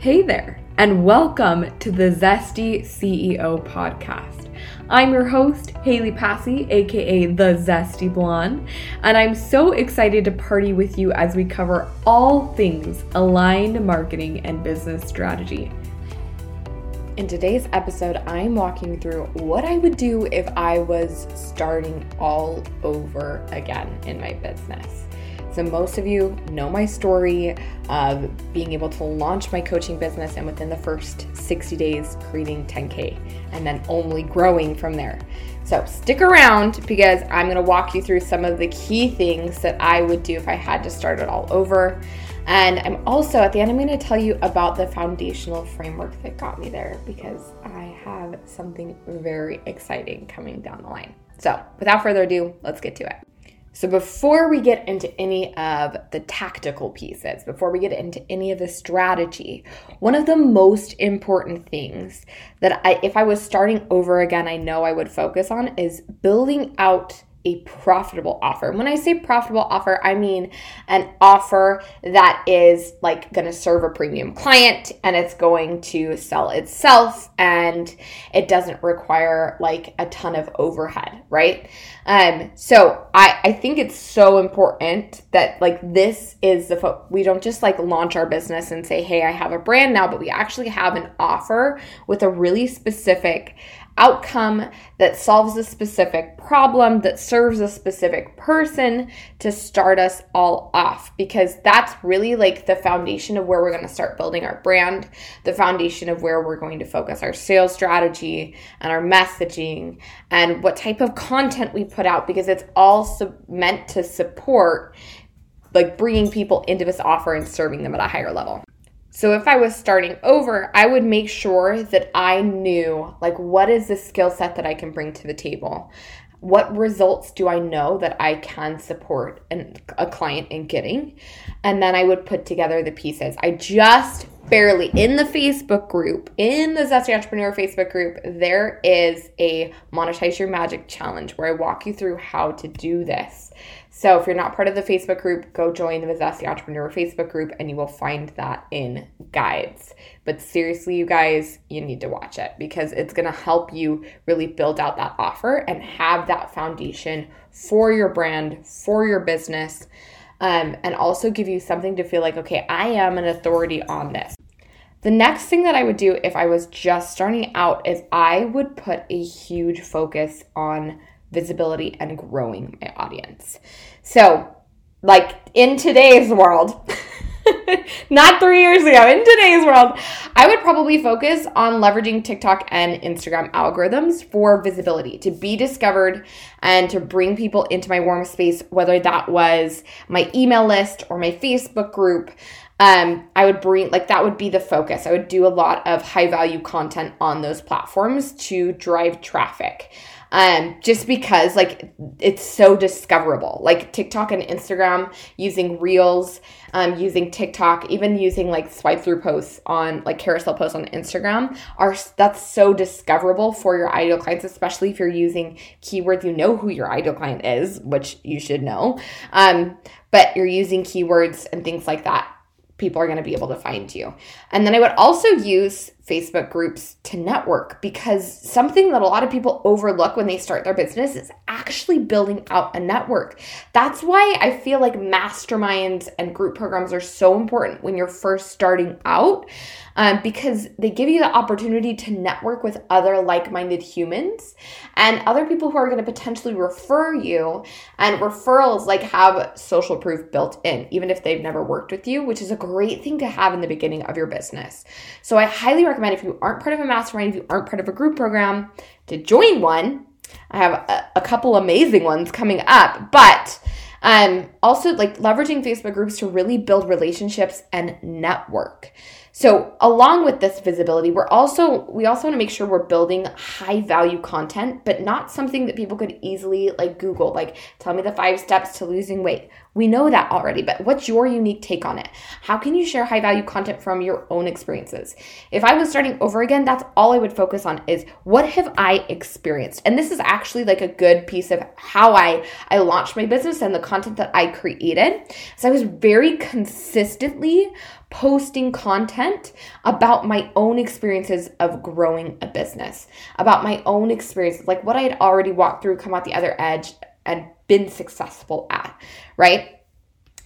Hey there, and welcome to the Zesty CEO podcast. I'm your host, Haley Passy, aka The Zesty Blonde, and I'm so excited to party with you as we cover all things aligned marketing and business strategy. In today's episode, I'm walking through what I would do if I was starting all over again in my business. So most of you know my story of being able to launch my coaching business and within the first 60 days creating 10K and then only growing from there. So stick around because I'm going to walk you through some of the key things that I would do if I had to start it all over. And I'm also, at the end, I'm going to tell you about the foundational framework that got me there because I have something very exciting coming down the line. So without further ado, let's get to it. So before we get into any of the tactical pieces, before we get into any of the strategy, one of the most important things that if I was starting over again, I know I would focus on is building out a profitable offer. When I say profitable offer, I mean an offer that is like going to serve a premium client and it's going to sell itself and it doesn't require like a ton of overhead, right? So I think it's so important that like this is the we don't just like launch our business and say, hey, I have a brand now, but we actually have an offer with a really specific outcome that solves a specific problem, that serves a specific person to start us all off, because that's really like the foundation of where we're going to start building our brand, the foundation of where we're going to focus our sales strategy and our messaging and what type of content we put out, because it's all meant to support like bringing people into this offer and serving them at a higher level. So if I was starting over, I would make sure that I knew like what is the skill set that I can bring to the table? What results do I know that I can support a client in getting? And then I would put together the pieces. I just barely, in the Facebook group, in the Zesty Entrepreneur Facebook group, there is a Monetize Your Magic challenge where I walk you through how to do this. So if you're not part of the Facebook group, go join the Zesty Entrepreneur Facebook group and you will find that in guides. But seriously, you guys, you need to watch it because it's going to help you really build out that offer and have that foundation for your brand, for your business, and also give you something to feel like, okay, I am an authority on this. The next thing that I would do if I was just starting out is I would put a huge focus on visibility and growing my audience. So like in today's world, not 3 years ago, in today's world, I would probably focus on leveraging TikTok and Instagram algorithms for visibility, to be discovered and to bring people into my warm space, whether that was my email list or my Facebook group. I would bring, like, that would be the focus. I would do a lot of high value content on those platforms to drive traffic. Just because like it's so discoverable, like TikTok and Instagram, using Reels, using TikTok, even using like swipe through posts on like carousel posts on Instagram that's so discoverable for your ideal clients, especially if you're using keywords, you know who your ideal client is, which you should know. But you're using keywords and things like that. People are going to be able to find you. And then I would also use Facebook groups to network, because something that a lot of people overlook when they start their business is actually building out a network. That's why I feel like masterminds and group programs are so important when you're first starting out, because they give you the opportunity to network with other like-minded humans and other people who are going to potentially refer you, and referrals like have social proof built in, even if they've never worked with you, which is a great thing to have in the beginning of your business. So I highly recommend, if you aren't part of a mastermind, if you aren't part of a group program, to join one. I have a couple amazing ones coming up, but also like leveraging Facebook groups to really build relationships and network. So along with this visibility, we also want to make sure we're building high value content, but not something that people could easily like Google, like tell me the 5 steps to losing weight. We know that already, but what's your unique take on it? How can you share high value content from your own experiences? If I was starting over again, that's all I would focus on, is what have I experienced? And this is actually like a good piece of how I launched my business and the content that I created. So I was very consistently posting content about my own experiences of growing a business, about my own experiences, like what I had already walked through, come out the other edge, and been successful at, right?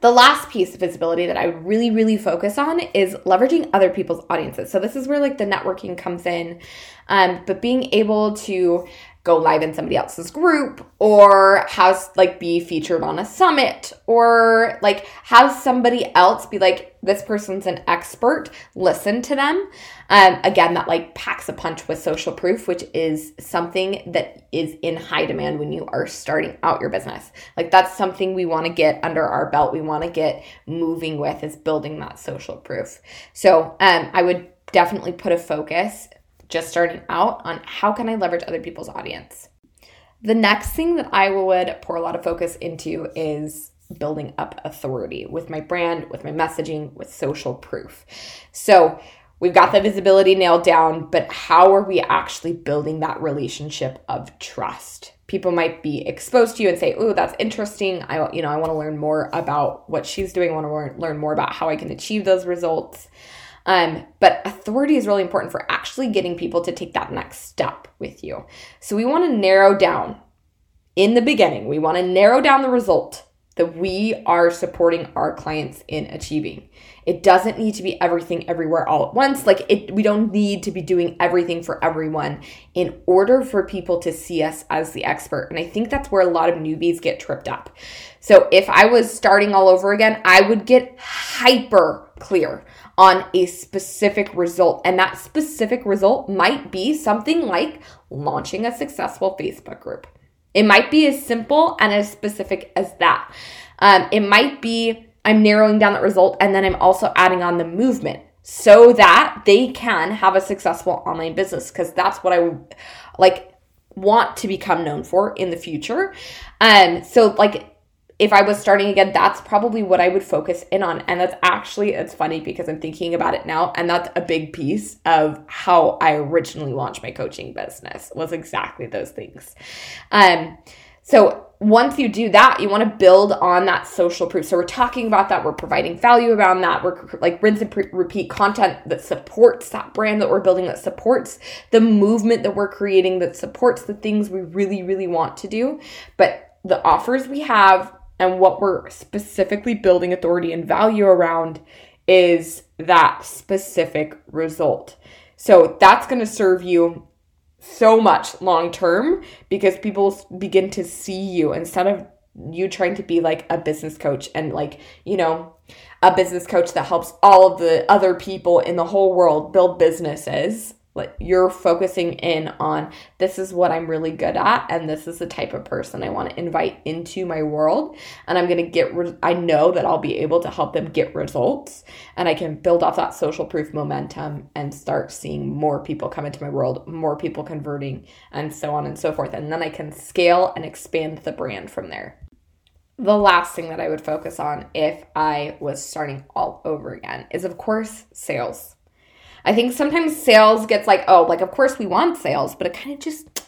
The last piece of visibility that I would really, really focus on is leveraging other people's audiences. So this is where like the networking comes in, but being able to go live in somebody else's group or have like be featured on a summit or like have somebody else be like, this person's an expert, listen to them. Again, that like packs a punch with social proof, which is something that is in high demand when you are starting out your business. Like that's something we want to get under our belt. We want to get moving with is building that social proof. So I would definitely put a focus just starting out on how can I leverage other people's audience. The next thing that I would pour a lot of focus into is building up authority with my brand, with my messaging, with social proof. So we've got the visibility nailed down, but how are we actually building that relationship of trust? People might be exposed to you and say, oh, that's interesting. I want to learn more about what she's doing. I want to learn more about how I can achieve those results. But authority is really important for actually getting people to take that next step with you. So we want to narrow down in the beginning. We want to narrow down the result that we are supporting our clients in achieving. It doesn't need to be everything everywhere all at once. Like we don't need to be doing everything for everyone in order for people to see us as the expert. And I think that's where a lot of newbies get tripped up. So if I was starting all over again, I would get hyper clear on a specific result. And that specific result might be something like launching a successful Facebook group. It might be as simple and as specific as that. It might be I'm narrowing down that result and then I'm also adding on the movement so that they can have a successful online business, because that's what I would like want to become known for in the future. So like if I was starting again, that's probably what I would focus in on. And that's actually, it's funny because I'm thinking about it now, and that's a big piece of how I originally launched my coaching business, was exactly those things. So once you do that, you want to build on that social proof. So we're talking about that. We're providing value around that. We're like rinse and repeat content that supports that brand that we're building, that supports the movement that we're creating, that supports the things we really, really want to do. But the offers we have and what we're specifically building authority and value around is that specific result. So that's going to serve you so much long term, because people begin to see you instead of you trying to be like a business coach and like, you know, a business coach that helps all of the other people in the whole world build businesses. Like you're focusing in on this is what I'm really good at, and this is the type of person I want to invite into my world, and I'm going to get I know that I'll be able to help them get results, and I can build off that social proof momentum and start seeing more people come into my world, more people converting, and so on and so forth, and then I can scale and expand the brand from there. The last thing that I would focus on if I was starting all over again is, of course, sales. I think sometimes sales gets like, oh, like, of course we want sales, but it kind of just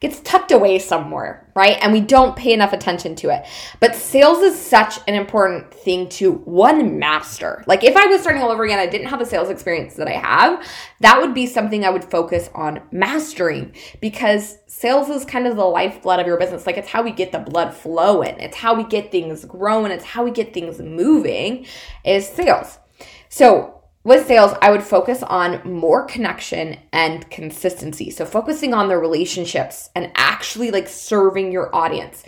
gets tucked away somewhere, right? And we don't pay enough attention to it. But sales is such an important thing to one master. Like if I was starting all over again, I didn't have the sales experience that I have, that would be something I would focus on mastering, because sales is kind of the lifeblood of your business. Like it's how we get the blood flowing. It's how we get things growing. It's how we get things moving is sales. So with sales, I would focus on more connection and consistency. So focusing on the relationships and actually like serving your audience.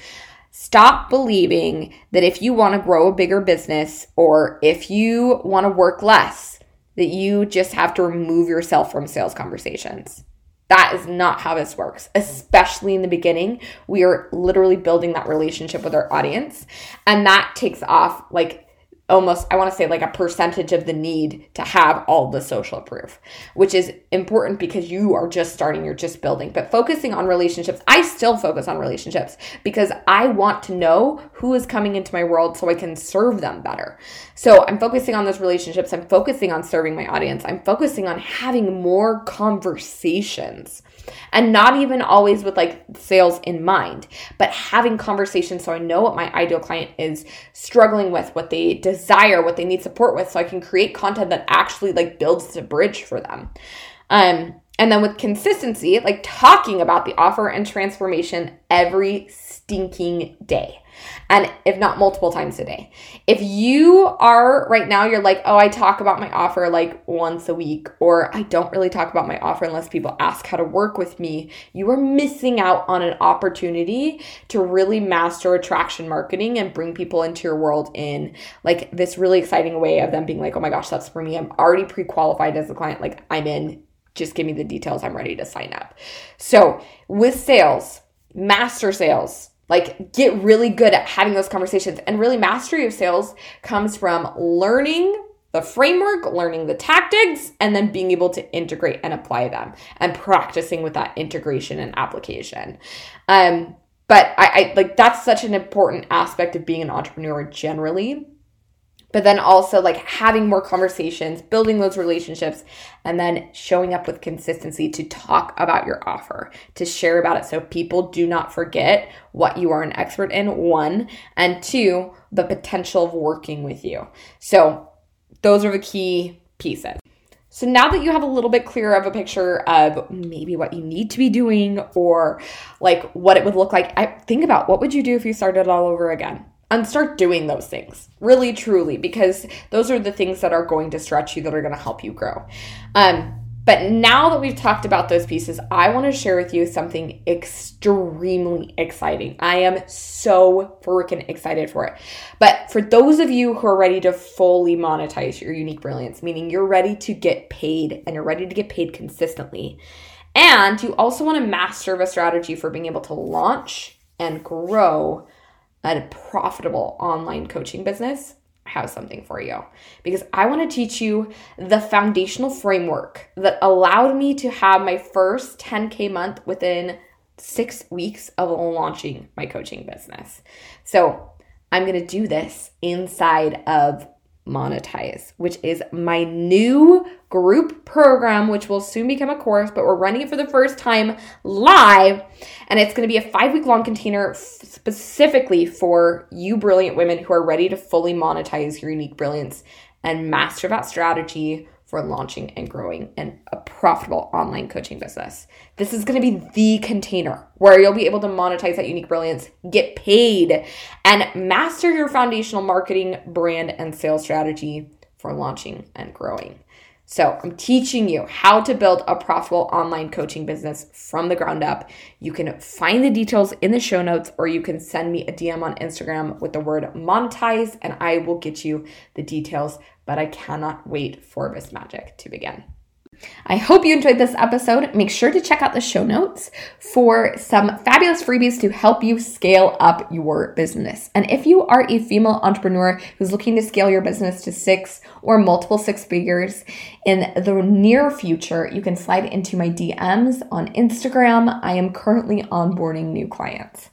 Stop believing that if you want to grow a bigger business or if you want to work less, that you just have to remove yourself from sales conversations. That is not how this works, especially in the beginning. We are literally building that relationship with our audience, and that takes off like almost, I want to say like a percentage of the need to have all the social proof, which is important because you are just starting, you're just building. But focusing on relationships, I still focus on relationships because I want to know who is coming into my world so I can serve them better. So I'm focusing on those relationships. I'm focusing on serving my audience. I'm focusing on having more conversations, and not even always with like sales in mind, but having conversations so I know what my ideal client is struggling with, what they desire, desire, what they need support with, so I can create content that actually like builds the bridge for them. And then with consistency, like talking about the offer and transformation every stinking day. And if not multiple times a day. If you are right now, you're like, oh, I talk about my offer like once a week, or I don't really talk about my offer unless people ask how to work with me, you are missing out on an opportunity to really master attraction marketing and bring people into your world in like this really exciting way of them being like, oh my gosh, that's for me. I'm already pre-qualified as a client. Like I'm in, just give me the details. I'm ready to sign up. So with sales, master sales. Like get really good at having those conversations, and really mastery of sales comes from learning the framework, learning the tactics, and then being able to integrate and apply them and practicing with that integration and application. But I like that's such an important aspect of being an entrepreneur generally, but then also like having more conversations, building those relationships, and then showing up with consistency to talk about your offer, to share about it so people do not forget what you are an expert in, one, and two, the potential of working with you. So those are the key pieces. So now that you have a little bit clearer of a picture of maybe what you need to be doing or like what it would look like, think about what would you do if you started all over again? And start doing those things, really, truly, because those are the things that are going to stretch you, that are going to help you grow. But now that we've talked about those pieces, I want to share with you something extremely exciting. I am so freaking excited for it. But for those of you who are ready to fully monetize your unique brilliance, meaning you're ready to get paid and you're ready to get paid consistently, and you also want to master a strategy for being able to launch and grow a profitable online coaching business, I have something for you, because I want to teach you the foundational framework that allowed me to have my first 10K month within 6 weeks of launching my coaching business. So I'm going to do this inside of Monetize, which is my new group program, which will soon become a course, but we're running it for the first time live, and it's going to be a 5-week long container specifically for you brilliant women who are ready to fully monetize your unique brilliance and master that strategy for launching and growing a profitable online coaching business. This is going to be the container where you'll be able to monetize that unique brilliance, get paid, and master your foundational marketing, brand, and sales strategy for launching and growing. So I'm teaching you how to build a profitable online coaching business from the ground up. You can find the details in the show notes, or you can send me a DM on Instagram with the word monetize, and I will get you the details, but I cannot wait for this magic to begin. I hope you enjoyed this episode. Make sure to check out the show notes for some fabulous freebies to help you scale up your business. And if you are a female entrepreneur who's looking to scale your business to six or multiple six figures in the near future, you can slide into my DMs on Instagram. I am currently onboarding new clients.